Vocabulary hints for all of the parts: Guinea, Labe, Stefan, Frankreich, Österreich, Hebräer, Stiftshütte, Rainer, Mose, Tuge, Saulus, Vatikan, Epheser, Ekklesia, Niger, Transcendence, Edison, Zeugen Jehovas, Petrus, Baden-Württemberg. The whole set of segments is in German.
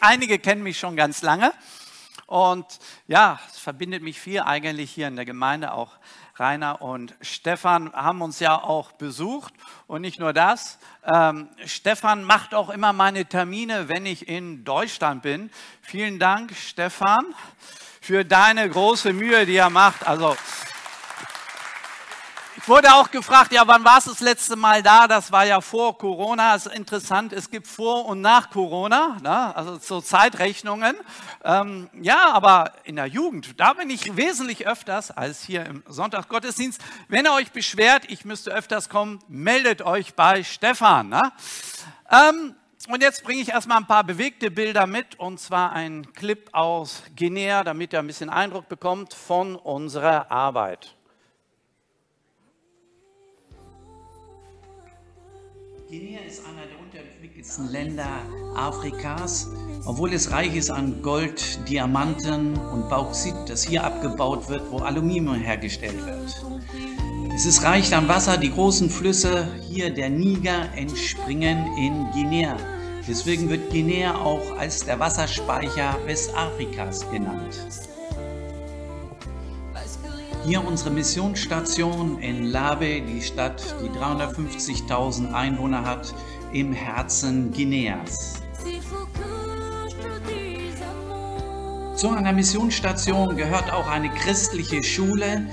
Einige kennen mich schon ganz lange und ja, es verbindet mich viel eigentlich hier in der Gemeinde. Auch Rainer und Stefan haben uns ja auch besucht und nicht nur das. Stefan macht auch immer meine Termine, wenn ich in Deutschland bin. Vielen Dank, Stefan, für deine große Mühe, die er macht. Also ich wurde auch gefragt, ja, wann warst du das letzte Mal da? Das war ja vor Corona. Das ist interessant, es gibt vor und nach Corona, ne? Also so Zeitrechnungen. Ja, aber in der Jugend, da bin ich wesentlich öfters als hier im Sonntagsgottesdienst. Wenn ihr euch beschwert, ich müsste öfters kommen, meldet euch bei Stefan. Ne? Und jetzt bringe ich erstmal ein paar bewegte Bilder mit, und zwar einen Clip aus Guinea, damit ihr ein bisschen Eindruck bekommt von unserer Arbeit. Guinea ist einer der unterentwickelten Länder Afrikas, obwohl es reich ist an Gold, Diamanten und Bauxit, das hier abgebaut wird, wo Aluminium hergestellt wird. Es ist reich an Wasser, die großen Flüsse hier, der Niger, entspringen in Guinea. Deswegen wird Guinea auch als der Wasserspeicher Westafrikas genannt. Hier unsere Missionsstation in Labe, die Stadt, die 350.000 Einwohner hat, im Herzen Guineas. Zu einer Missionsstation gehört auch eine christliche Schule.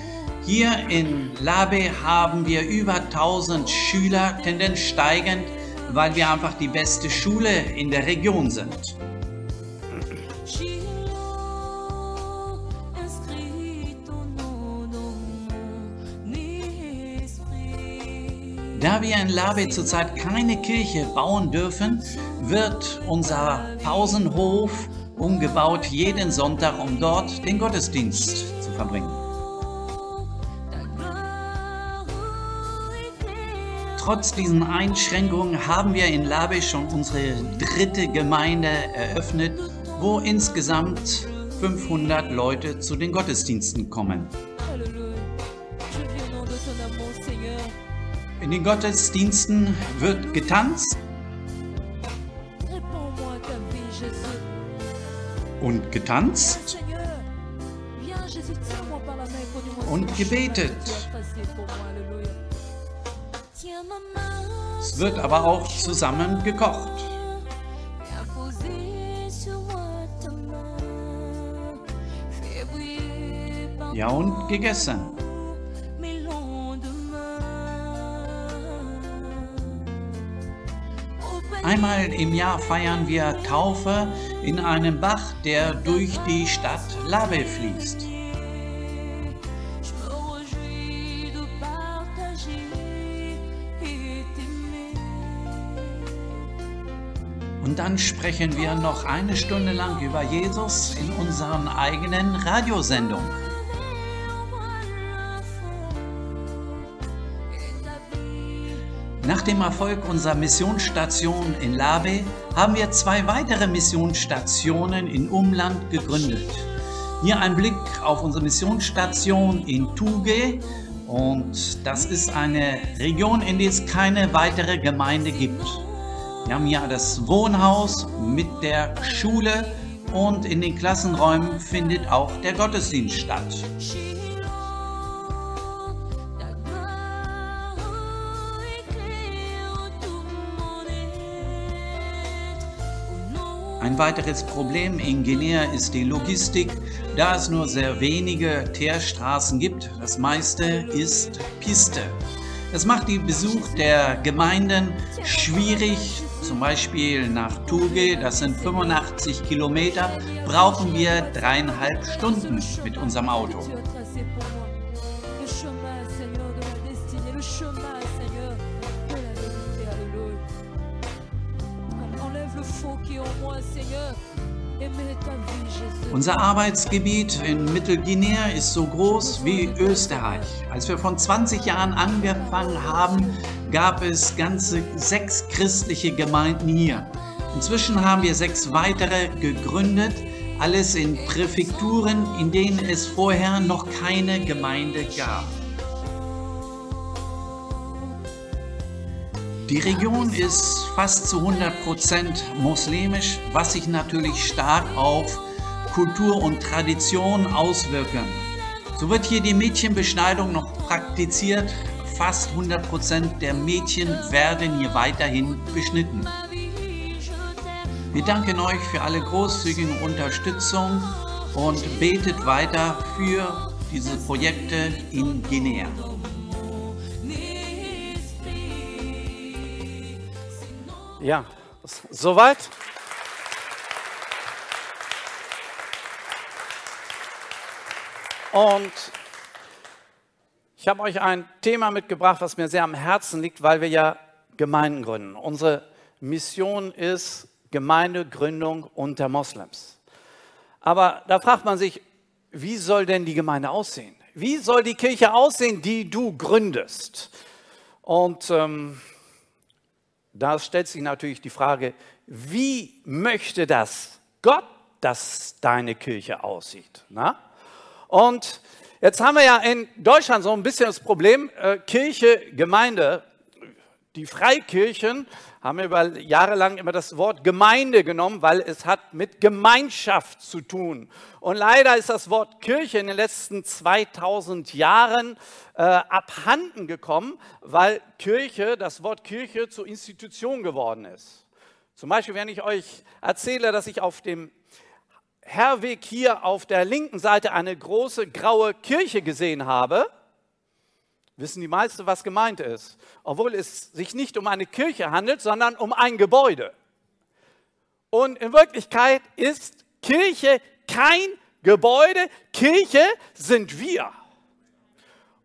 Hier in Labe haben wir über 1000 Schüler, Tendenz steigend, weil wir einfach die beste Schule in der Region sind. Da wir in Labe zurzeit keine Kirche bauen dürfen, wird unser Pausenhof umgebaut jeden Sonntag, um dort den Gottesdienst zu verbringen. Trotz diesen Einschränkungen haben wir in Labe schon unsere dritte Gemeinde eröffnet, wo insgesamt 500 Leute zu den Gottesdiensten kommen. In den Gottesdiensten wird getanzt und getanzt und gebetet. Es wird aber auch zusammen gekocht. Ja, und gegessen. Einmal im Jahr feiern wir Taufe in einem Bach, der durch die Stadt Labe fließt. Und dann sprechen wir noch eine Stunde lang über Jesus in unseren eigenen Radiosendungen. Nach dem Erfolg unserer Missionsstation in Labe haben wir 2 weitere Missionsstationen in Umland gegründet. Hier ein Blick auf unsere Missionsstation in Tuge, und das ist eine Region, in der es keine weitere Gemeinde gibt. Wir haben hier das Wohnhaus mit der Schule, und in den Klassenräumen findet auch der Gottesdienst statt. Ein weiteres Problem in Guinea ist die Logistik, da es nur sehr wenige Teerstraßen gibt. Das meiste ist Piste. Das macht den Besuch der Gemeinden schwierig. Zum Beispiel nach Tuge, das sind 85 Kilometer, brauchen wir 3,5 Stunden mit unserem Auto. Unser Arbeitsgebiet in Mittelguinea ist so groß wie Österreich. Als wir von 20 Jahren angefangen haben, gab es ganze 6 christliche Gemeinden hier. Inzwischen haben wir 6 weitere gegründet, alles in Präfekturen, in denen es vorher noch keine Gemeinde gab. Die Region ist fast zu 100% muslimisch, was sich natürlich stark auf Kultur und Tradition auswirken. So wird hier die Mädchenbeschneidung noch praktiziert. Fast 100% der Mädchen werden hier weiterhin beschnitten. Wir danken euch für alle großzügige Unterstützung und betet weiter für diese Projekte in Guinea. Ja, soweit. Und ich habe euch ein Thema mitgebracht, was mir sehr am Herzen liegt, weil wir ja Gemeinden gründen. Unsere Mission ist Gemeindegründung unter Moslems. Aber da fragt man sich, wie soll denn die Gemeinde aussehen? Wie soll die Kirche aussehen, die du gründest? Und da stellt sich natürlich die Frage, wie möchte das Gott, dass deine Kirche aussieht? Na? Und jetzt haben wir ja in Deutschland so ein bisschen das Problem, Kirche, Gemeinde. Die Freikirchen haben über Jahre lang immer das Wort Gemeinde genommen, weil es hat mit Gemeinschaft zu tun. Und leider ist das Wort Kirche in den letzten 2000 Jahren abhanden gekommen, weil Kirche, das Wort Kirche zur Institution geworden ist. Zum Beispiel, wenn ich euch erzähle, dass ich auf dem Herweg hier auf der linken Seite eine große graue Kirche gesehen habe, wissen die meisten, was gemeint ist. Obwohl es sich nicht um eine Kirche handelt, sondern um ein Gebäude. Und in Wirklichkeit ist Kirche kein Gebäude, Kirche sind wir.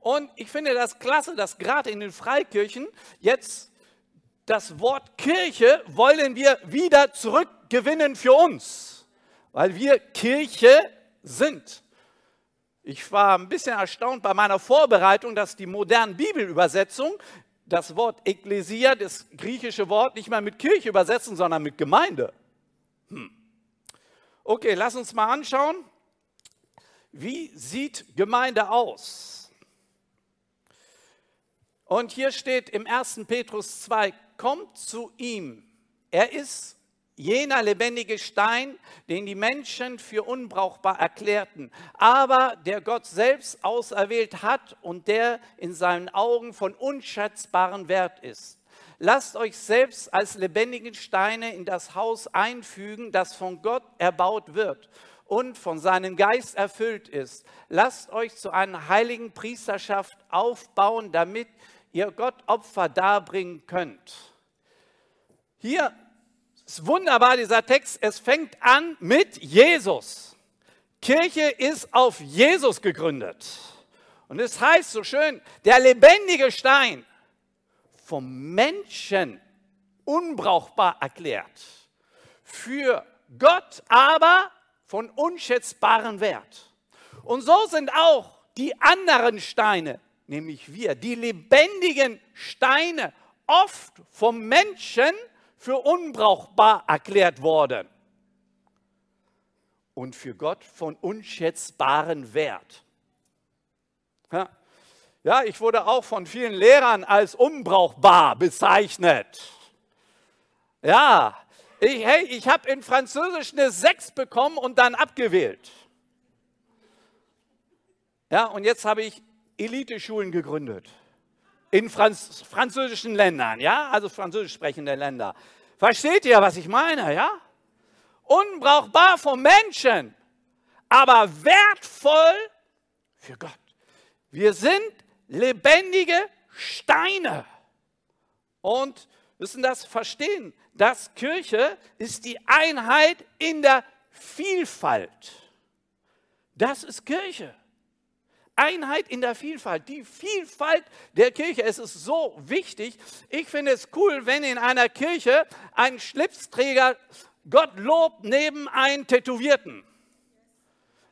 Und ich finde das klasse, dass gerade in den Freikirchen jetzt das Wort Kirche wollen wir wieder zurückgewinnen für uns, weil wir Kirche sind. Ich war ein bisschen erstaunt bei meiner Vorbereitung, dass die modernen Bibelübersetzungen das Wort Ekklesia, das griechische Wort, nicht mal mit Kirche übersetzen, sondern mit Gemeinde. Okay, lass uns mal anschauen, wie sieht Gemeinde aus? Und hier steht im 1. Petrus 2, kommt zu ihm, er ist jener lebendige Stein, den die Menschen für unbrauchbar erklärten, aber der Gott selbst auserwählt hat und der in seinen Augen von unschätzbarem Wert ist. Lasst euch selbst als lebendigen Steine in das Haus einfügen, das von Gott erbaut wird und von seinem Geist erfüllt ist. Lasst euch zu einer heiligen Priesterschaft aufbauen, damit ihr Gott Opfer darbringen könnt. Hier ist wunderbar, dieser Text, es fängt an mit Jesus. Kirche ist auf Jesus gegründet. Und es heißt so schön, der lebendige Stein, vom Menschen unbrauchbar erklärt, für Gott aber von unschätzbarem Wert. Und so sind auch die anderen Steine, nämlich wir, die lebendigen Steine, oft vom Menschen für unbrauchbar erklärt worden und für Gott von unschätzbarem Wert. Ja, ich wurde auch von vielen Lehrern als unbrauchbar bezeichnet. Ja, ich habe in Französisch eine 6 bekommen und dann abgewählt. Ja, und jetzt habe ich Eliteschulen gegründet. In französischen Ländern, ja, also französisch sprechende Länder. Versteht ihr, was ich meine, ja? Unbrauchbar vom Menschen, aber wertvoll für Gott. Wir sind lebendige Steine. Und müssen das verstehen, dass Kirche ist die Einheit in der Vielfalt. Das ist Kirche. Einheit in der Vielfalt, die Vielfalt der Kirche. Es ist so wichtig. Ich finde es cool, wenn in einer Kirche ein Schlipsträger Gott lobt neben einen Tätowierten.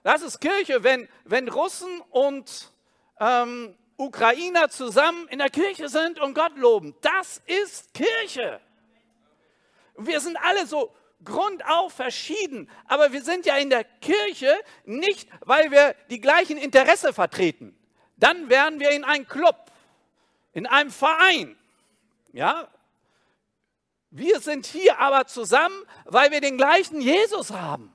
Das ist Kirche, wenn Russen und Ukrainer zusammen in der Kirche sind und Gott loben. Das ist Kirche. Wir sind alle so grundauf verschieden, aber wir sind ja in der Kirche nicht, weil wir die gleichen Interessen vertreten. Dann wären wir in einem Club, in einem Verein. Ja? Wir sind hier aber zusammen, weil wir den gleichen Jesus haben.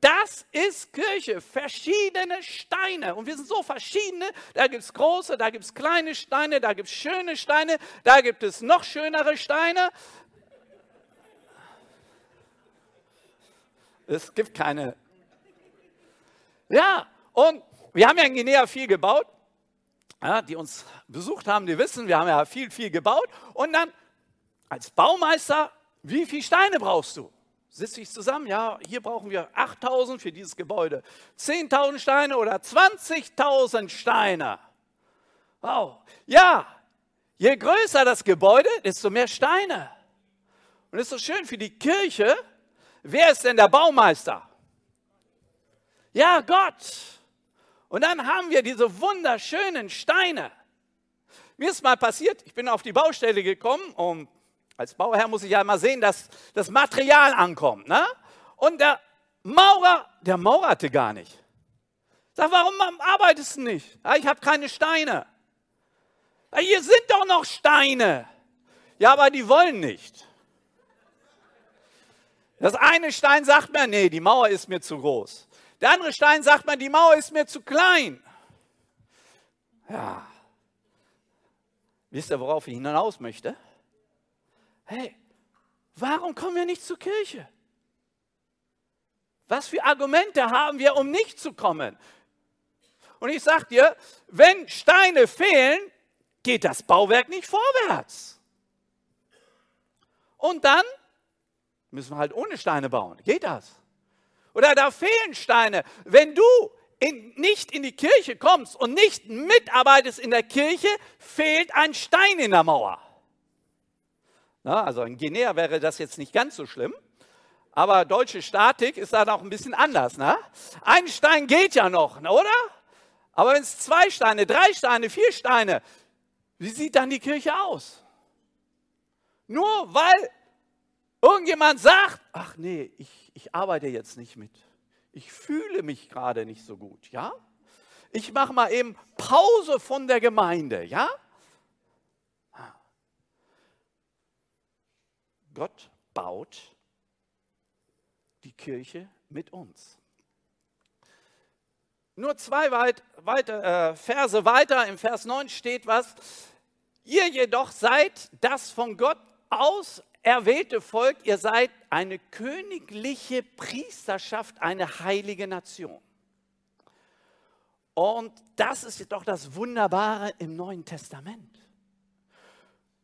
Das ist Kirche, verschiedene Steine. Und wir sind so verschiedene, da gibt es große, da gibt es kleine Steine, da gibt es schöne Steine, da gibt es noch schönere Steine. Es gibt keine. Ja, und wir haben ja in Guinea viel gebaut. Ja, die uns besucht haben, die wissen, wir haben ja viel gebaut. Und dann als Baumeister, wie viele Steine brauchst du? Sitze ich zusammen, ja, hier brauchen wir 8.000 für dieses Gebäude, 10.000 Steine oder 20.000 Steine. Wow. Ja, je größer das Gebäude, desto mehr Steine. Und das ist so schön für die Kirche. Wer ist denn der Baumeister? Ja, Gott. Und dann haben wir diese wunderschönen Steine. Mir ist mal passiert, ich bin auf die Baustelle gekommen und als Bauherr muss ich ja mal sehen, dass das Material ankommt. Ne? Und der Maurer hatte gar nicht. Sag, warum arbeitest du nicht? Ja, ich habe keine Steine. Ja, hier sind doch noch Steine. Ja, aber die wollen nicht. Das eine Stein sagt mir, nee, die Mauer ist mir zu groß. Der andere Stein sagt mir, die Mauer ist mir zu klein. Ja. Wisst ihr, worauf ich hinaus möchte? Hey, warum kommen wir nicht zur Kirche? Was für Argumente haben wir, um nicht zu kommen? Und ich sage dir, wenn Steine fehlen, geht das Bauwerk nicht vorwärts. Und dann müssen wir halt ohne Steine bauen. Geht das? Oder da fehlen Steine. Wenn du nicht in die Kirche kommst und nicht mitarbeitest in der Kirche, fehlt ein Stein in der Mauer. Na, also in Guinea wäre das jetzt nicht ganz so schlimm, aber deutsche Statik ist dann auch ein bisschen anders. Ne? Ein Stein geht ja noch, oder? Aber wenn es 2 Steine, 3 Steine, 4 Steine, wie sieht dann die Kirche aus? Nur weil irgendjemand sagt, ach nee, ich arbeite jetzt nicht mit. Ich fühle mich gerade nicht so gut, ja? Ich mache mal eben Pause von der Gemeinde, ja? Gott baut die Kirche mit uns. Nur 2 Verse weiter, im Vers 9 steht was. Ihr jedoch seid das von Gott auserwählte Volk, ihr seid eine königliche Priesterschaft, eine heilige Nation. Und das ist jedoch das Wunderbare im Neuen Testament.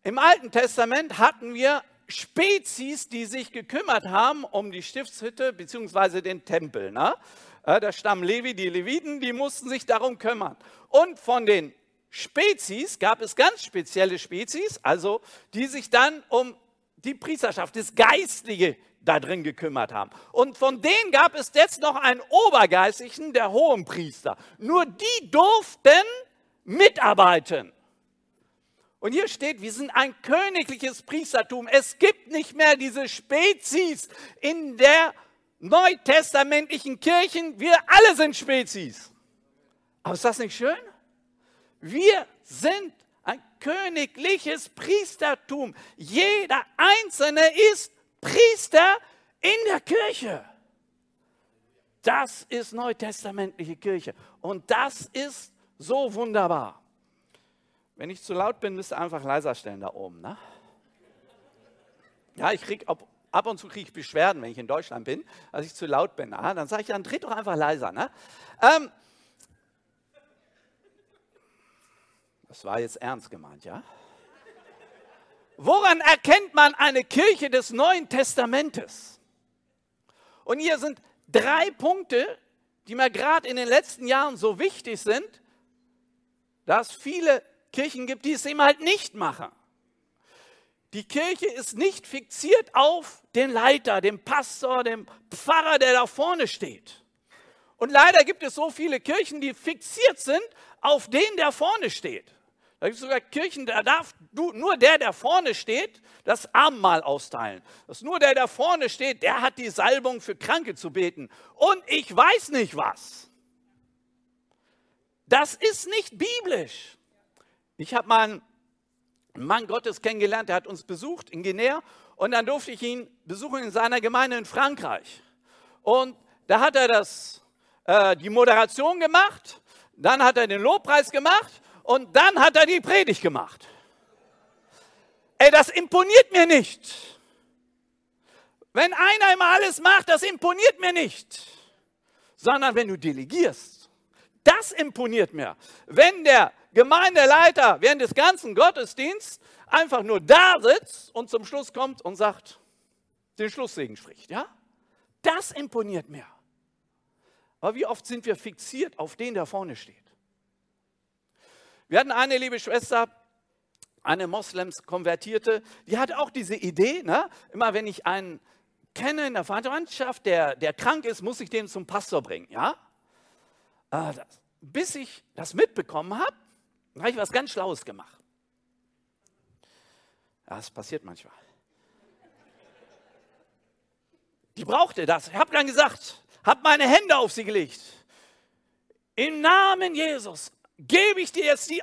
Im Alten Testament hatten wir Spezies, die sich gekümmert haben um die Stiftshütte bzw. den Tempel. Ne? Der Stamm Levi, die Leviten, die mussten sich darum kümmern. Und von den Spezies gab es ganz spezielle Spezies, also die sich dann um die Priesterschaft, das Geistliche da drin gekümmert haben. Und von denen gab es jetzt noch einen Obergeistlichen, der Hohenpriester. Nur die durften mitarbeiten. Und hier steht, wir sind ein königliches Priestertum. Es gibt nicht mehr diese Spezies in der neutestamentlichen Kirche. Wir alle sind Spezies. Aber ist das nicht schön? Wir sind ein königliches Priestertum. Jeder Einzelne ist Priester in der Kirche. Das ist neutestamentliche Kirche. Und das ist so wunderbar. Wenn ich zu laut bin, müsst ihr einfach leiser stellen da oben. Ne? Ja, ich krieg, ab und zu kriege ich Beschwerden, wenn ich in Deutschland bin, dass ich zu laut bin. Ah, dann sage ich, dann dreht doch einfach leiser. Ne? Das war jetzt ernst gemeint, ja? Woran erkennt man eine Kirche des Neuen Testamentes? Und hier sind 3 Punkte, die mir gerade in den letzten Jahren so wichtig sind, dass viele Kirchen gibt, die es eben halt nicht machen. Die Kirche ist nicht fixiert auf den Leiter, den Pastor, den Pfarrer, der da vorne steht. Und leider gibt es so viele Kirchen, die fixiert sind auf den, der vorne steht. Da gibt es sogar Kirchen, da darf nur der vorne steht, das Abendmahl austeilen. Dass nur der vorne steht, der hat die Salbung für Kranke zu beten. Und ich weiß nicht was. Das ist nicht biblisch. Ich habe mal einen Mann Gottes kennengelernt, der hat uns besucht in Guinea Und dann durfte ich ihn besuchen in seiner Gemeinde in Frankreich. Und da hat er die Moderation gemacht, dann hat er den Lobpreis gemacht und dann hat er die Predigt gemacht. Ey, das imponiert mir nicht. Wenn einer immer alles macht, das imponiert mir nicht. Sondern wenn du delegierst, das imponiert mir. Wenn der Gemeindeleiter während des ganzen Gottesdienstes einfach nur da sitzt und zum Schluss kommt und sagt, den Schlusssegen spricht, ja? Das imponiert mir. Aber wie oft sind wir fixiert auf den, der vorne steht? Wir hatten eine liebe Schwester, eine Moslems-Konvertierte, die hatte auch diese Idee, ne? Immer wenn ich einen kenne in der Verwandtschaft, der krank ist, muss ich den zum Pastor bringen, ja? Bis ich das mitbekommen habe, habe ich was ganz Schlaues gemacht. Das passiert manchmal. Die brauchte das. Ich habe dann gesagt, habe meine Hände auf sie gelegt. Im Namen Jesus gebe ich dir jetzt die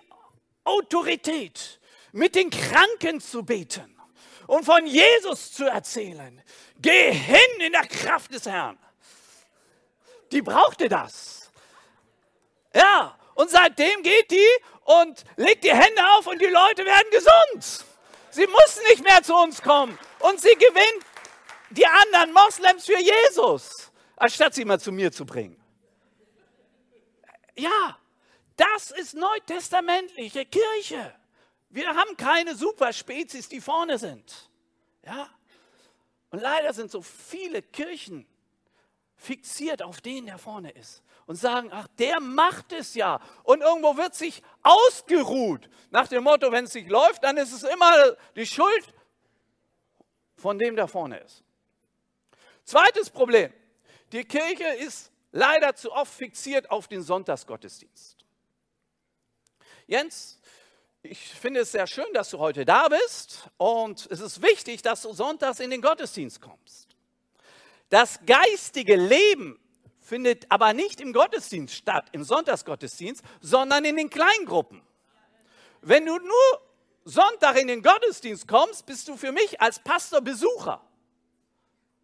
Autorität, mit den Kranken zu beten und von Jesus zu erzählen. Geh hin in der Kraft des Herrn. Die brauchte das. Ja, und seitdem geht die und legt die Hände auf und die Leute werden gesund. Sie müssen nicht mehr zu uns kommen. Und sie gewinnt die anderen Moslems für Jesus, anstatt sie mal zu mir zu bringen. Ja, das ist neutestamentliche Kirche. Wir haben keine Superspezies, die vorne sind. Ja? Und leider sind so viele Kirchen fixiert auf den, der vorne ist. Und sagen, ach, der macht es ja. Und irgendwo wird sich ausgeruht. Nach dem Motto, wenn es nicht läuft, dann ist es immer die Schuld von dem, der vorne ist. Zweites Problem. Die Kirche ist leider zu oft fixiert auf den Sonntagsgottesdienst. Jens, ich finde es sehr schön, dass du heute da bist. Und es ist wichtig, dass du sonntags in den Gottesdienst kommst. Das geistige Leben findet aber nicht im Gottesdienst statt, im Sonntagsgottesdienst, sondern in den Kleingruppen. Wenn du nur Sonntag in den Gottesdienst kommst, bist du für mich als Pastor Besucher.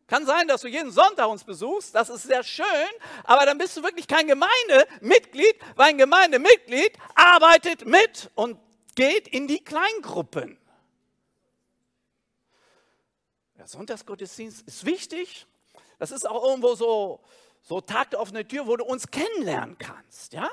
Kann sein, dass du jeden Sonntag uns besuchst, das ist sehr schön, aber dann bist du wirklich kein Gemeindemitglied, weil ein Gemeindemitglied arbeitet mit und geht in die Kleingruppen. Der Sonntagsgottesdienst ist wichtig. Das ist auch irgendwo so Tag der offenen Tür, wo du uns kennenlernen kannst, ja?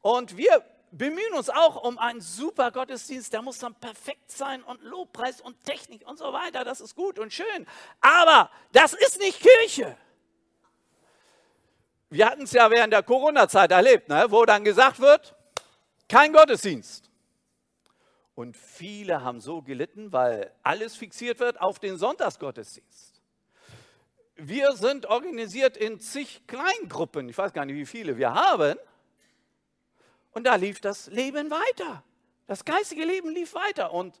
Und wir bemühen uns auch um einen super Gottesdienst, der muss dann perfekt sein und Lobpreis und Technik und so weiter, das ist gut und schön. Aber das ist nicht Kirche. Wir hatten es ja während der Corona-Zeit erlebt, ne? Wo dann gesagt wird, kein Gottesdienst. Und viele haben so gelitten, weil alles fixiert wird auf den Sonntagsgottesdienst. Wir sind organisiert in zig Kleingruppen, ich weiß gar nicht, wie viele wir haben. Und da lief das Leben weiter. Das geistige Leben lief weiter. Und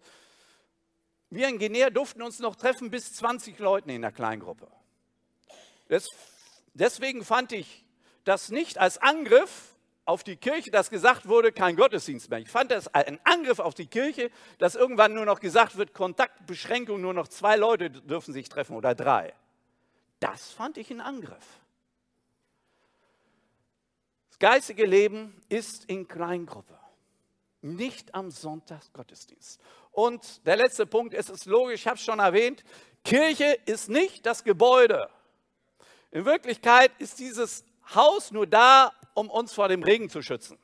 wir in Guinea durften uns noch treffen bis 20 Leuten in der Kleingruppe. Deswegen fand ich das nicht als Angriff auf die Kirche, dass gesagt wurde, kein Gottesdienst mehr. Ich fand das ein Angriff auf die Kirche, dass irgendwann nur noch gesagt wird, Kontaktbeschränkung, nur noch 2 Leute dürfen sich treffen oder 3. Das fand ich einen Angriff. Das geistige Leben ist in Kleingruppe, nicht am Sonntagsgottesdienst. Und der letzte Punkt, es ist logisch, ich habe es schon erwähnt, Kirche ist nicht das Gebäude. In Wirklichkeit ist dieses Haus nur da, um uns vor dem Regen zu schützen.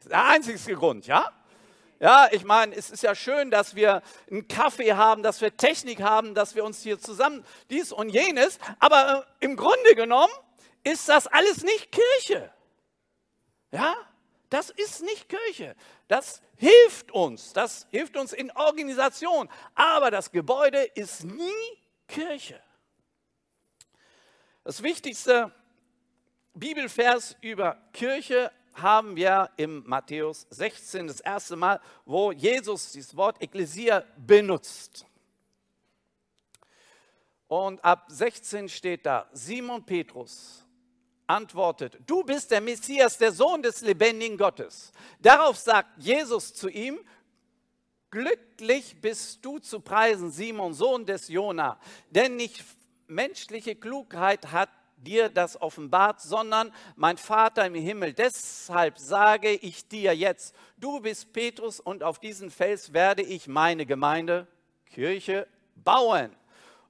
Das ist der einzige Grund, ja? Ja, ich meine, es ist ja schön, dass wir einen Kaffee haben, dass wir Technik haben, dass wir uns hier zusammen dies und jenes, aber im Grunde genommen ist das alles nicht Kirche. Ja, das ist nicht Kirche. Das hilft uns in Organisation, aber das Gebäude ist nie Kirche. Das wichtigste Bibelvers über Kirche haben wir im Matthäus 16 das erste Mal, wo Jesus dieses Wort Ekklesia benutzt. Und ab 16 steht da, Simon Petrus antwortet, du bist der Messias, der Sohn des lebendigen Gottes. Darauf sagt Jesus zu ihm, glücklich bist du zu preisen, Simon, Sohn des Jona, denn nicht menschliche Klugheit hat dir das offenbart, sondern mein Vater im Himmel. Deshalb sage ich dir jetzt, du bist Petrus und auf diesen Fels werde ich meine Gemeinde, Kirche, bauen.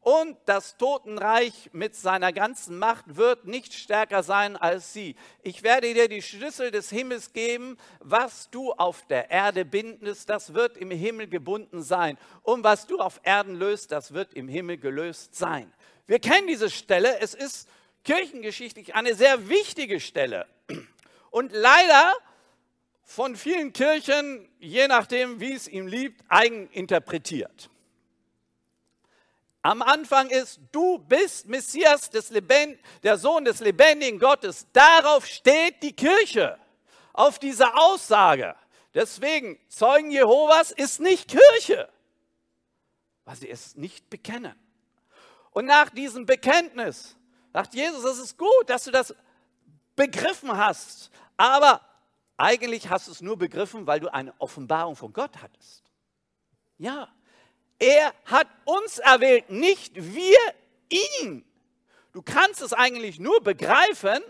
Und das Totenreich mit seiner ganzen Macht wird nicht stärker sein als sie. Ich werde dir die Schlüssel des Himmels geben, was du auf der Erde bindest, das wird im Himmel gebunden sein. Und was du auf Erden löst, das wird im Himmel gelöst sein. Wir kennen diese Stelle, es ist kirchengeschichtlich eine sehr wichtige Stelle. Und leider von vielen Kirchen, je nachdem, wie es ihm liebt, eigeninterpretiert. Am Anfang ist, du bist Messias, der Sohn des lebendigen Gottes. Darauf steht die Kirche, auf diese Aussage. Deswegen, Zeugen Jehovas ist nicht Kirche, weil sie es nicht bekennen. Und nach diesem Bekenntnis sagt Jesus, es ist gut, dass du das begriffen hast, aber eigentlich hast du es nur begriffen, weil du eine Offenbarung von Gott hattest. Ja, er hat uns erwählt, nicht wir ihn. Du kannst es eigentlich nur begreifen,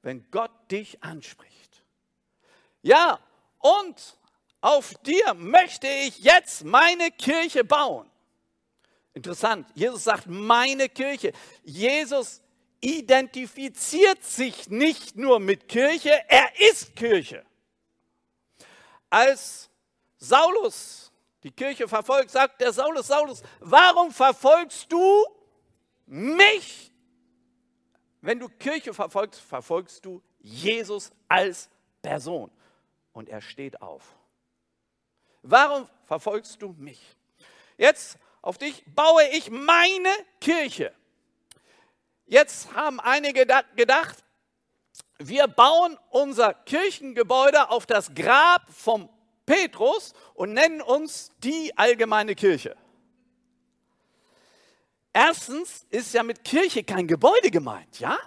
wenn Gott dich anspricht. Ja, und auf dir möchte ich jetzt meine Kirche bauen. Interessant, Jesus sagt, meine Kirche. Jesus identifiziert sich nicht nur mit Kirche, er ist Kirche. Als Saulus die Kirche verfolgt, sagt der Saulus, Saulus, warum verfolgst du mich? Wenn du Kirche verfolgst, verfolgst du Jesus als Person. Und er steht auf. Warum verfolgst du mich? Jetzt auf dich baue ich meine Kirche. Jetzt haben einige gedacht, wir bauen unser Kirchengebäude auf das Grab vom Petrus und nennen uns die allgemeine Kirche. Erstens ist ja mit Kirche kein Gebäude gemeint, ja?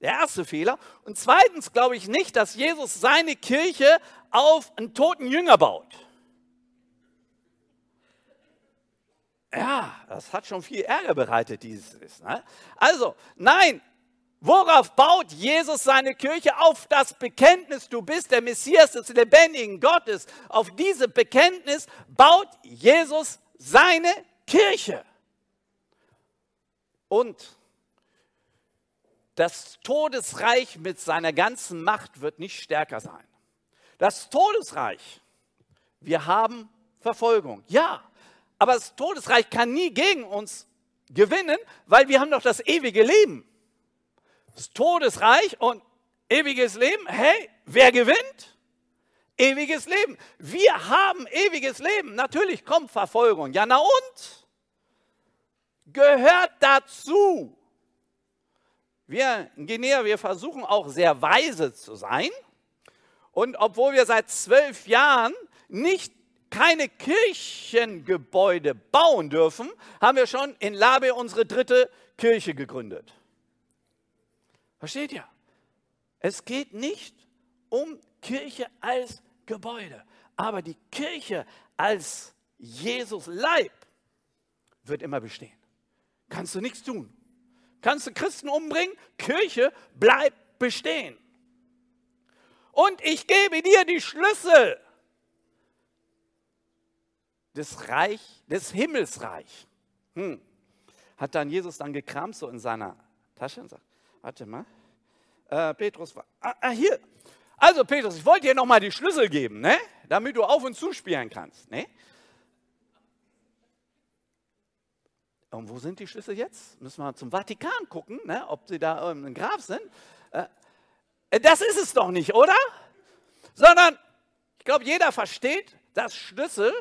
Der erste Fehler. Und zweitens glaube ich nicht, dass Jesus seine Kirche auf einen toten Jünger baut. Ja, das hat schon viel Ärger bereitet, dieses. Ne? Also, nein, worauf baut Jesus seine Kirche? Auf das Bekenntnis, du bist der Messias des lebendigen Gottes. Auf diese Bekenntnis baut Jesus seine Kirche. Und das Todesreich mit seiner ganzen Macht wird nicht stärker sein. Das Todesreich, wir haben Verfolgung, ja. Aber das Todesreich kann nie gegen uns gewinnen, weil wir haben doch das ewige Leben. Das Todesreich und ewiges Leben, hey, wer gewinnt? Ewiges Leben. Wir haben ewiges Leben. Natürlich kommt Verfolgung. Ja, na und? Gehört dazu. Wir in Guinea, wir versuchen auch sehr weise zu sein. Und obwohl wir seit 12 Jahren keine Kirchengebäude bauen dürfen, haben wir schon in Labe unsere 3. Kirche gegründet. Versteht ihr? Es geht nicht um Kirche als Gebäude, aber die Kirche als Jesus Leib wird immer bestehen. Kannst du nichts tun. Kannst du Christen umbringen? Kirche bleibt bestehen. Und ich gebe dir die Schlüssel des Himmelsreich. Hat dann Jesus gekramt so in seiner Tasche und sagt, warte mal, Petrus war, hier. Also Petrus, ich wollte dir nochmal die Schlüssel geben, ne? Damit du auf und zuspielen kannst. Ne? Und wo sind die Schlüssel jetzt? Müssen wir zum Vatikan gucken, ne? Ob sie da im Grab sind. Das ist es doch nicht, oder? Sondern, ich glaube, jeder versteht, dass Schlüssel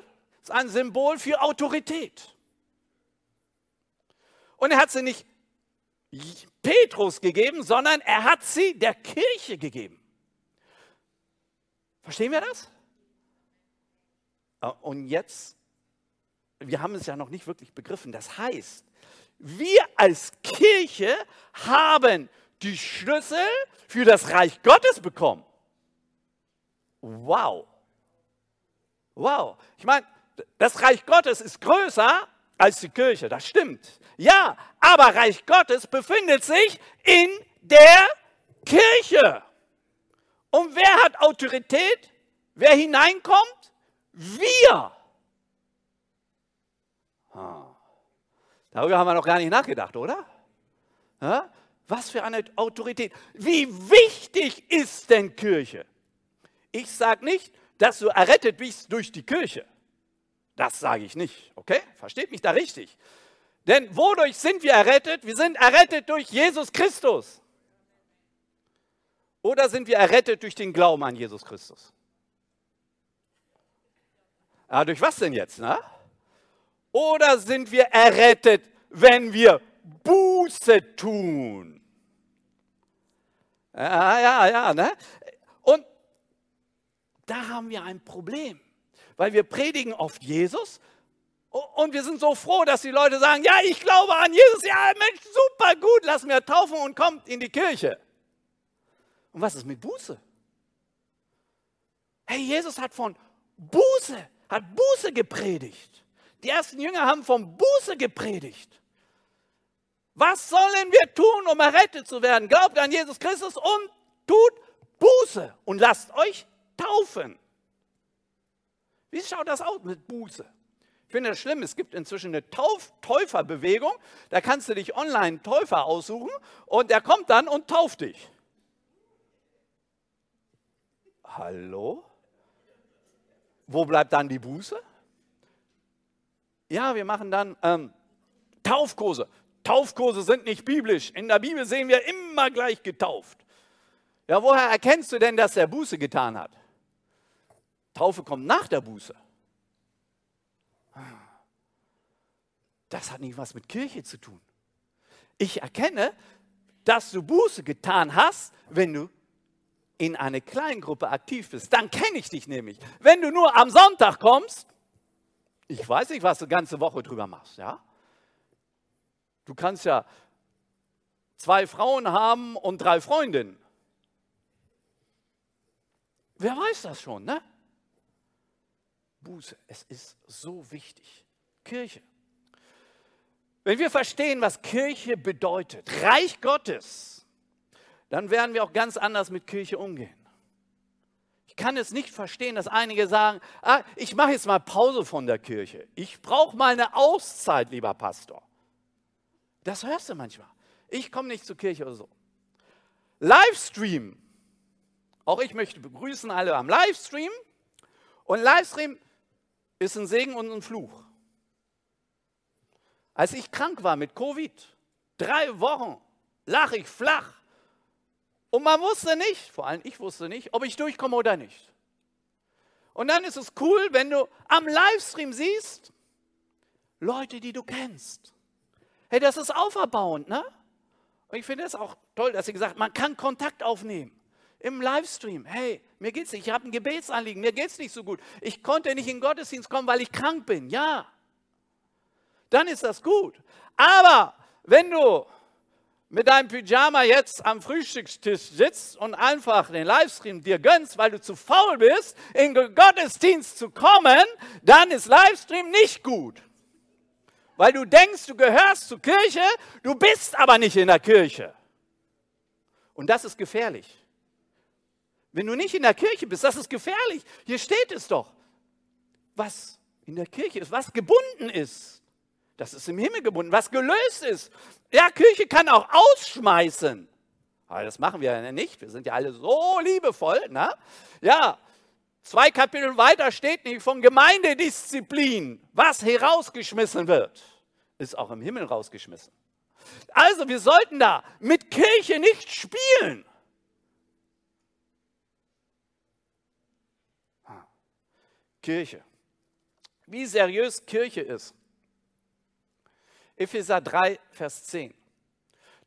ist ein Symbol für Autorität. Und er hat sie nicht Petrus gegeben, sondern er hat sie der Kirche gegeben. Verstehen wir das? Und jetzt, wir haben es ja noch nicht wirklich begriffen. Das heißt, wir als Kirche haben die Schlüssel für das Reich Gottes bekommen. Wow. Ich meine, das Reich Gottes ist größer als die Kirche, das stimmt. Ja, aber Reich Gottes befindet sich in der Kirche. Und wer hat Autorität? Wer hineinkommt? Wir. Darüber haben wir noch gar nicht nachgedacht, oder? Ja? Was für eine Autorität. Wie wichtig ist denn Kirche? Ich sage nicht, dass du errettet bist durch die Kirche. Das sage ich nicht, okay? Versteht mich da richtig. Denn wodurch sind wir errettet? Wir sind errettet durch Jesus Christus. Oder sind wir errettet durch den Glauben an Jesus Christus? Aber durch was denn jetzt, ne? Oder sind wir errettet, wenn wir Buße tun? Ja, ne? Und da haben wir ein Problem, weil wir predigen oft Jesus und wir sind so froh, dass die Leute sagen, ja, ich glaube an Jesus, ja, Mensch, super gut, lass mir taufen und kommt in die Kirche. Und was ist mit Buße? Hey, Jesus hat von Buße, hat Buße gepredigt. Die ersten Jünger haben von Buße gepredigt. Was sollen wir tun, um errettet zu werden? Glaubt an Jesus Christus und tut Buße und lasst euch taufen. Wie schaut das aus mit Buße? Ich finde das schlimm, es gibt inzwischen eine Täuferbewegung, da kannst du dich online einen Täufer aussuchen und der kommt dann und tauft dich. Hallo? Wo bleibt dann die Buße? Ja, wir machen dann Taufkurse. Taufkurse sind nicht biblisch. In der Bibel sehen wir immer gleich getauft. Ja, woher erkennst du denn, dass er Buße getan hat? Taufe kommt nach der Buße. Das hat nicht was mit Kirche zu tun. Ich erkenne, dass du Buße getan hast, wenn du in eine Kleingruppe aktiv bist. Dann kenne ich dich nämlich. Wenn du nur am Sonntag kommst, ich weiß nicht, was du die ganze Woche drüber machst, ja? Du kannst ja 2 Frauen haben und 3 Freundinnen. Wer weiß das schon, ne? Buße, es ist so wichtig. Kirche. Wenn wir verstehen, was Kirche bedeutet, Reich Gottes, dann werden wir auch ganz anders mit Kirche umgehen. Ich kann es nicht verstehen, dass einige sagen, ich mache jetzt mal Pause von der Kirche. Ich brauche mal eine Auszeit, lieber Pastor. Das hörst du manchmal. Ich komme nicht zur Kirche oder so. Livestream. Auch ich möchte begrüßen alle am Livestream. Und Livestream ist ein Segen und ein Fluch. Als ich krank war mit Covid, 3 Wochen, lag ich flach. Und man wusste nicht, vor allem ich wusste nicht, ob ich durchkomme oder nicht. Und dann ist es cool, wenn du am Livestream siehst, Leute, die du kennst. Hey, das ist auferbauend, ne? Und ich finde es auch toll, dass sie gesagt haben, man kann Kontakt aufnehmen. Im Livestream, hey, mir geht's nicht, ich habe ein Gebetsanliegen, mir geht's nicht so gut. Ich konnte nicht in den Gottesdienst kommen, weil ich krank bin, ja. Dann ist das gut. Aber wenn du mit deinem Pyjama jetzt am Frühstückstisch sitzt und einfach den Livestream dir gönnst, weil du zu faul bist, in den Gottesdienst zu kommen, dann ist Livestream nicht gut. Weil du denkst, du gehörst zur Kirche, du bist aber nicht in der Kirche. Und das ist gefährlich. Wenn du nicht in der Kirche bist, das ist gefährlich. Hier steht es doch, was in der Kirche ist, was gebunden ist. Das ist im Himmel gebunden, was gelöst ist. Ja, Kirche kann auch ausschmeißen. Aber das machen wir ja nicht. Wir sind ja alle so liebevoll. Ne? Ja, 2 Kapitel weiter steht nicht von Gemeindedisziplin. Was herausgeschmissen wird, ist auch im Himmel rausgeschmissen. Also wir sollten da mit Kirche nicht spielen. Kirche. Wie seriös Kirche ist. Epheser 3, Vers 10.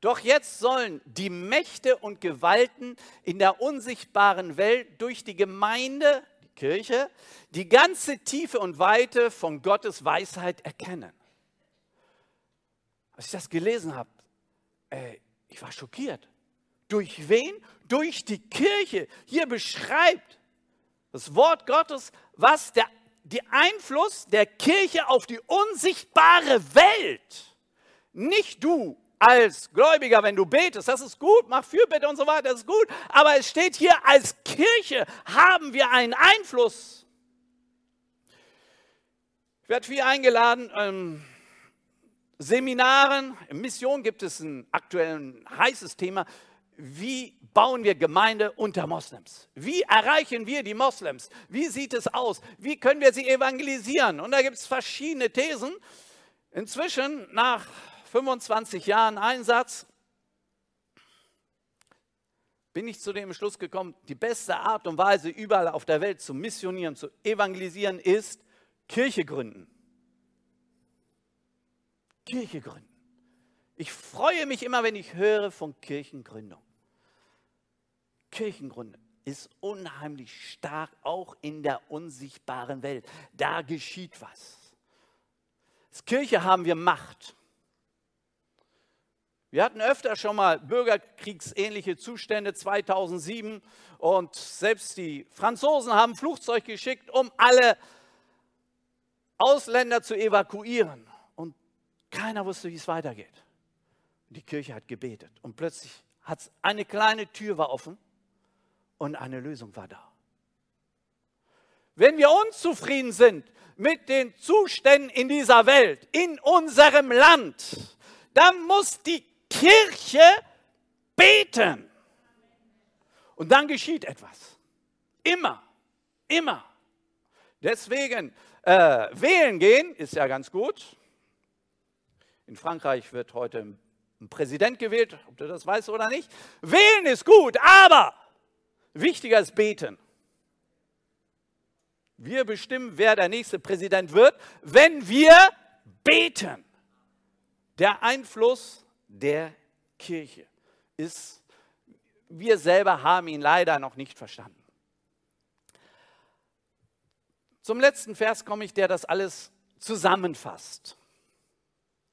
Doch jetzt sollen die Mächte und Gewalten in der unsichtbaren Welt durch die Gemeinde, die Kirche, die ganze Tiefe und Weite von Gottes Weisheit erkennen. Als ich das gelesen habe, ich war schockiert. Durch wen? Durch die Kirche. Hier beschreibt das Wort Gottes, was der den Einfluss der Kirche auf die unsichtbare Welt. Nicht du als Gläubiger, wenn du betest, das ist gut, mach Fürbitte und so weiter, das ist gut. Aber es steht hier, als Kirche haben wir einen Einfluss. Ich werde viel eingeladen, Seminaren, Mission gibt es ein aktuell heißes Thema. Wie bauen wir Gemeinde unter Moslems? Wie erreichen wir die Moslems? Wie sieht es aus? Wie können wir sie evangelisieren? Und da gibt es verschiedene Thesen. Inzwischen, nach 25 Jahren Einsatz, bin ich zu dem Schluss gekommen, die beste Art und Weise, überall auf der Welt zu missionieren, zu evangelisieren, ist Kirche gründen. Kirche gründen. Ich freue mich immer, wenn ich höre von Kirchengründung. Kirchengründung ist unheimlich stark, auch in der unsichtbaren Welt. Da geschieht was. Als Kirche haben wir Macht. Wir hatten öfter schon mal bürgerkriegsähnliche Zustände 2007 und selbst die Franzosen haben ein Flugzeug geschickt, um alle Ausländer zu evakuieren. Und keiner wusste, wie es weitergeht. Die Kirche hat gebetet und plötzlich hat's eine kleine Tür war offen und eine Lösung war da. Wenn wir unzufrieden sind mit den Zuständen in dieser Welt, in unserem Land, dann muss die Kirche beten. Und dann geschieht etwas. Immer, immer. Deswegen, wählen gehen ist ja ganz gut. In Frankreich wird heute ein Präsident gewählt, ob du das weißt oder nicht. Wählen ist gut, aber wichtiger ist beten. Wir bestimmen, wer der nächste Präsident wird, wenn wir beten. Der Einfluss der Kirche ist, wir selber haben ihn leider noch nicht verstanden. Zum letzten Vers komme ich, der das alles zusammenfasst.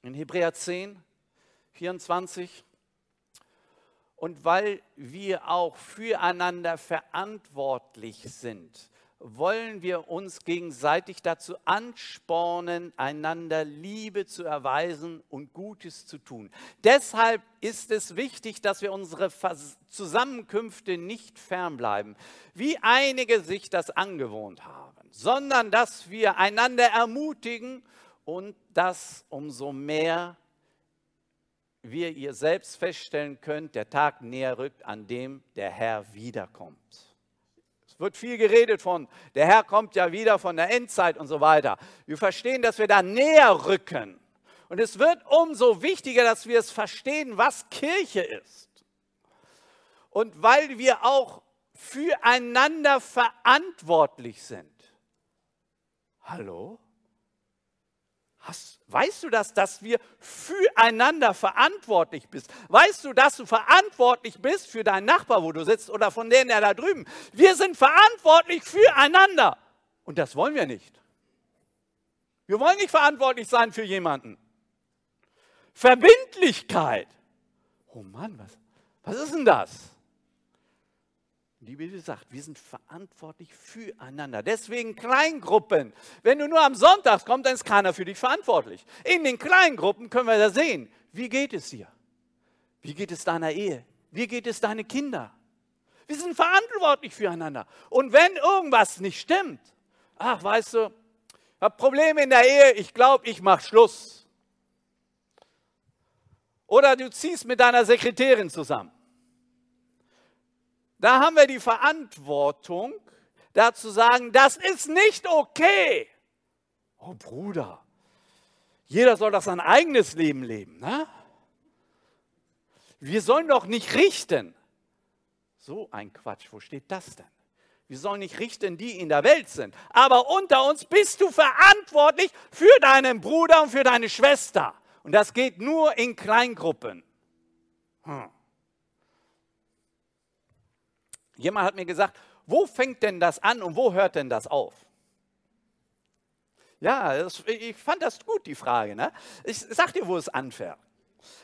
In Hebräer 10, 24. Und weil wir auch füreinander verantwortlich sind, wollen wir uns gegenseitig dazu anspornen, einander Liebe zu erweisen und Gutes zu tun. Deshalb ist es wichtig, dass wir unsere Zusammenkünfte nicht fernbleiben, wie einige sich das angewohnt haben, sondern dass wir einander ermutigen und das umso mehr wir ihr selbst feststellen könnt, der Tag näher rückt, an dem der Herr wiederkommt. Es wird viel geredet von, der Herr kommt ja wieder, von der Endzeit und so weiter. Wir verstehen, dass wir da näher rücken. Und es wird umso wichtiger, dass wir es verstehen, was Kirche ist. Und weil wir auch füreinander verantwortlich sind. Hallo? Weißt du das, dass wir füreinander verantwortlich bist? Weißt du, dass du verantwortlich bist für deinen Nachbar, wo du sitzt oder von denen, der da drüben? Wir sind verantwortlich füreinander. Und das wollen wir nicht. Wir wollen nicht verantwortlich sein für jemanden. Verbindlichkeit. Oh Mann, was ist denn das? Die Bibel sagt, wir sind verantwortlich füreinander. Deswegen Kleingruppen. Wenn du nur am Sonntag kommst, dann ist keiner für dich verantwortlich. In den Kleingruppen können wir da sehen, wie geht es dir? Wie geht es deiner Ehe? Wie geht es deinen Kindern? Wir sind verantwortlich füreinander. Und wenn irgendwas nicht stimmt, ach, weißt du, ich habe Probleme in der Ehe, ich glaube, ich mache Schluss. Oder du ziehst mit deiner Sekretärin zusammen. Da haben wir die Verantwortung, dazu sagen, das ist nicht okay. Oh Bruder, jeder soll doch sein eigenes Leben leben. Ne? Wir sollen doch nicht richten. So ein Quatsch, wo steht das denn? Wir sollen nicht richten, die in der Welt sind. Aber unter uns bist du verantwortlich für deinen Bruder und für deine Schwester. Und das geht nur in Kleingruppen. Jemand hat mir gesagt, wo fängt denn das an und wo hört denn das auf? Ja, ich fand das gut, die Frage. Ne? Ich sag dir, wo es anfängt.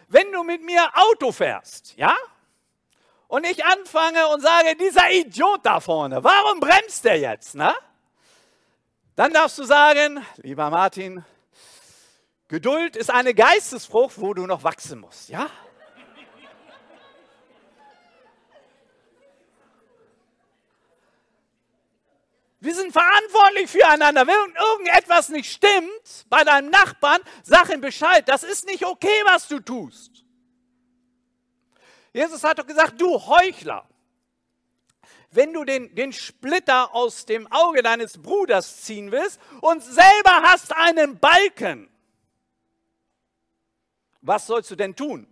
Wenn du mit mir Auto fährst, ja, und ich anfange und sage, dieser Idiot da vorne, warum bremst der jetzt? Ne? Dann darfst du sagen, lieber Martin, Geduld ist eine Geistesfrucht, wo du noch wachsen musst, ja? Wir sind verantwortlich füreinander. Wenn irgendetwas nicht stimmt bei deinem Nachbarn, sag ihm Bescheid. Das ist nicht okay, was du tust. Jesus hat doch gesagt, du Heuchler, wenn du den Splitter aus dem Auge deines Bruders ziehen willst und selber hast einen Balken, was sollst du denn tun?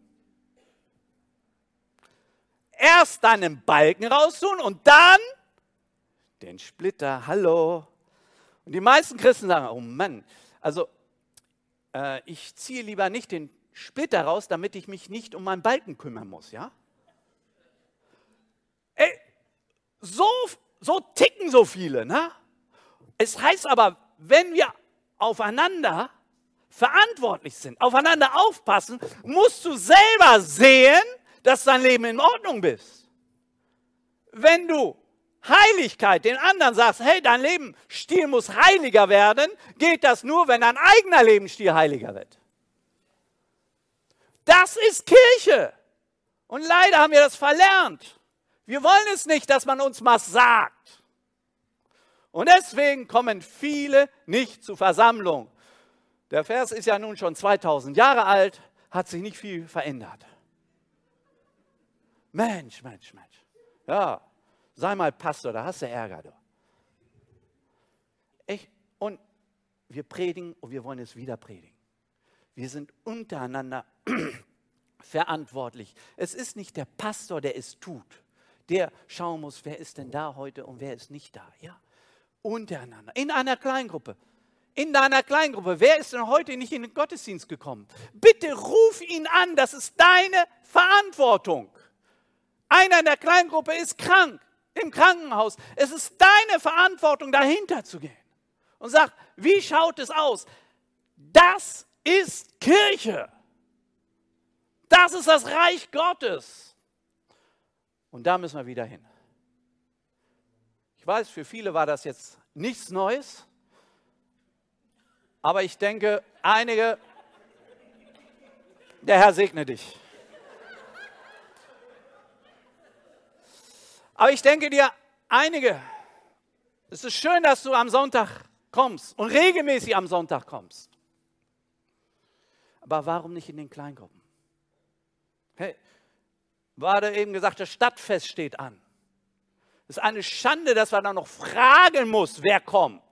Erst deinen Balken raustun und dann den Splitter, hallo. Und die meisten Christen sagen, oh Mann, also ich ziehe lieber nicht den Splitter raus, damit ich mich nicht um meinen Balken kümmern muss, ja? Ey, so ticken so viele, ne? Es heißt aber, wenn wir aufeinander verantwortlich sind, aufeinander aufpassen, musst du selber sehen, dass dein Leben in Ordnung ist. Wenn du Heiligkeit den anderen sagst, hey, dein Lebensstil muss heiliger werden, geht das nur, wenn dein eigener Lebensstil heiliger wird. Das ist Kirche. Und leider haben wir das verlernt. Wir wollen es nicht, dass man uns was sagt. Und deswegen kommen viele nicht zur Versammlung. Der Vers ist ja nun schon 2000 Jahre alt, hat sich nicht viel verändert. Mensch, Mensch, Mensch. Ja. Sei mal Pastor, da hast du Ärger. Du. Und wir predigen und wir wollen es wieder predigen. Wir sind untereinander verantwortlich. Es ist nicht der Pastor, der es tut. Der schauen muss, wer ist denn da heute und wer ist nicht da. Ja? Untereinander, in einer Kleingruppe. In deiner Kleingruppe, wer ist denn heute nicht in den Gottesdienst gekommen? Bitte ruf ihn an, das ist deine Verantwortung. Einer in der Kleingruppe ist krank. Im Krankenhaus. Es ist deine Verantwortung, dahinter zu gehen. Und sag, wie schaut es aus? Das ist Kirche. Das ist das Reich Gottes. Und da müssen wir wieder hin. Ich weiß, für viele war das jetzt nichts Neues. Aber ich denke, einige, der Herr segne dich. Aber ich denke dir, einige, es ist schön, dass du am Sonntag kommst und regelmäßig am Sonntag kommst. Aber warum nicht in den Kleingruppen? Hey, war da eben gesagt, das Stadtfest steht an. Es ist eine Schande, dass man da noch fragen muss, wer kommt.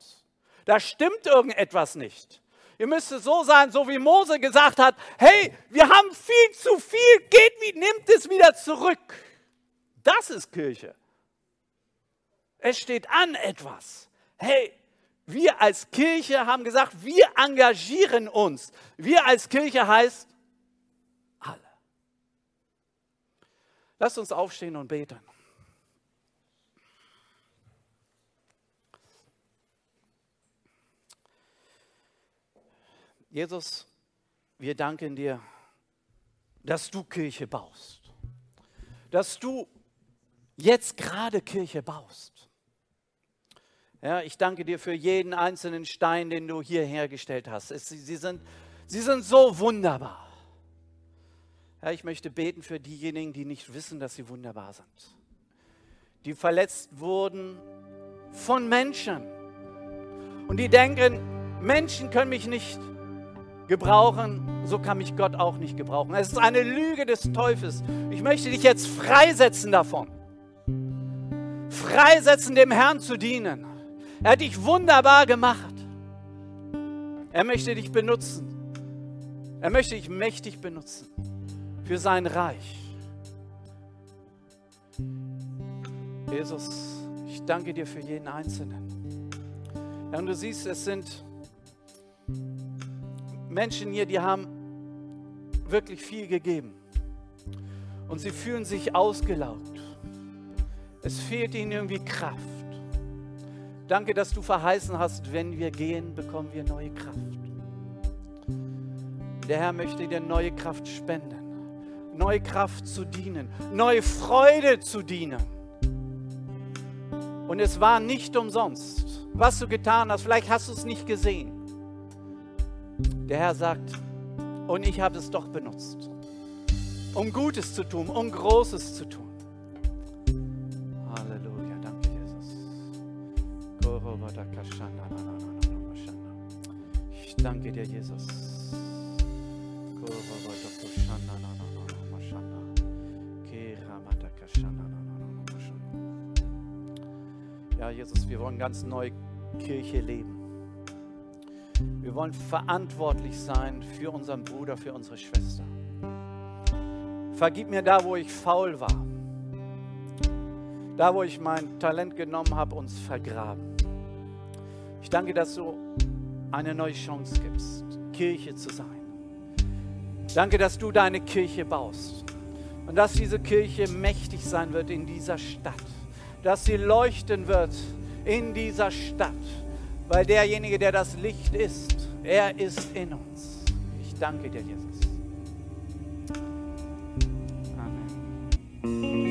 Da stimmt irgendetwas nicht. Ihr müsst es so sein, so wie Mose gesagt hat, hey, wir haben viel zu viel, nimmt es wieder zurück. Das ist Kirche. Es steht an etwas. Hey, wir als Kirche haben gesagt, wir engagieren uns. Wir als Kirche heißt alle. Lasst uns aufstehen und beten. Jesus, wir danken dir, dass du Kirche baust. Dass du jetzt gerade Kirche baust. Ja, ich danke dir für jeden einzelnen Stein, den du hier hergestellt hast. Sie sind so wunderbar. Ja, ich möchte beten für diejenigen, die nicht wissen, dass sie wunderbar sind. Die verletzt wurden von Menschen. Und die denken, Menschen können mich nicht gebrauchen, so kann mich Gott auch nicht gebrauchen. Es ist eine Lüge des Teufels. Ich möchte dich jetzt freisetzen davon. Freisetzen, dem Herrn zu dienen. Er hat dich wunderbar gemacht. Er möchte dich benutzen. Er möchte dich mächtig benutzen für sein Reich. Jesus, ich danke dir für jeden Einzelnen. Ja, und du siehst, es sind Menschen hier, die haben wirklich viel gegeben. Und sie fühlen sich ausgelaugt. Es fehlt ihnen irgendwie Kraft. Danke, dass du verheißen hast, wenn wir gehen, bekommen wir neue Kraft. Der Herr möchte dir neue Kraft spenden, neue Kraft zu dienen, neue Freude zu dienen. Und es war nicht umsonst, was du getan hast. Vielleicht hast du es nicht gesehen. Der Herr sagt, und ich habe es doch benutzt, um Gutes zu tun, um Großes zu tun. Halleluja, danke Jesus. Ich danke dir, Jesus. Ja, Jesus, wir wollen ganz neu Kirche leben. Wir wollen verantwortlich sein für unseren Bruder, für unsere Schwester. Vergib mir da, wo ich faul war. Da, wo ich mein Talent genommen habe und es vergraben. Ich danke, dass du eine neue Chance gibst, Kirche zu sein. Danke, dass du deine Kirche baust. Und dass diese Kirche mächtig sein wird in dieser Stadt. Dass sie leuchten wird in dieser Stadt. Weil derjenige, der das Licht ist, er ist in uns. Ich danke dir, Jesus. Amen.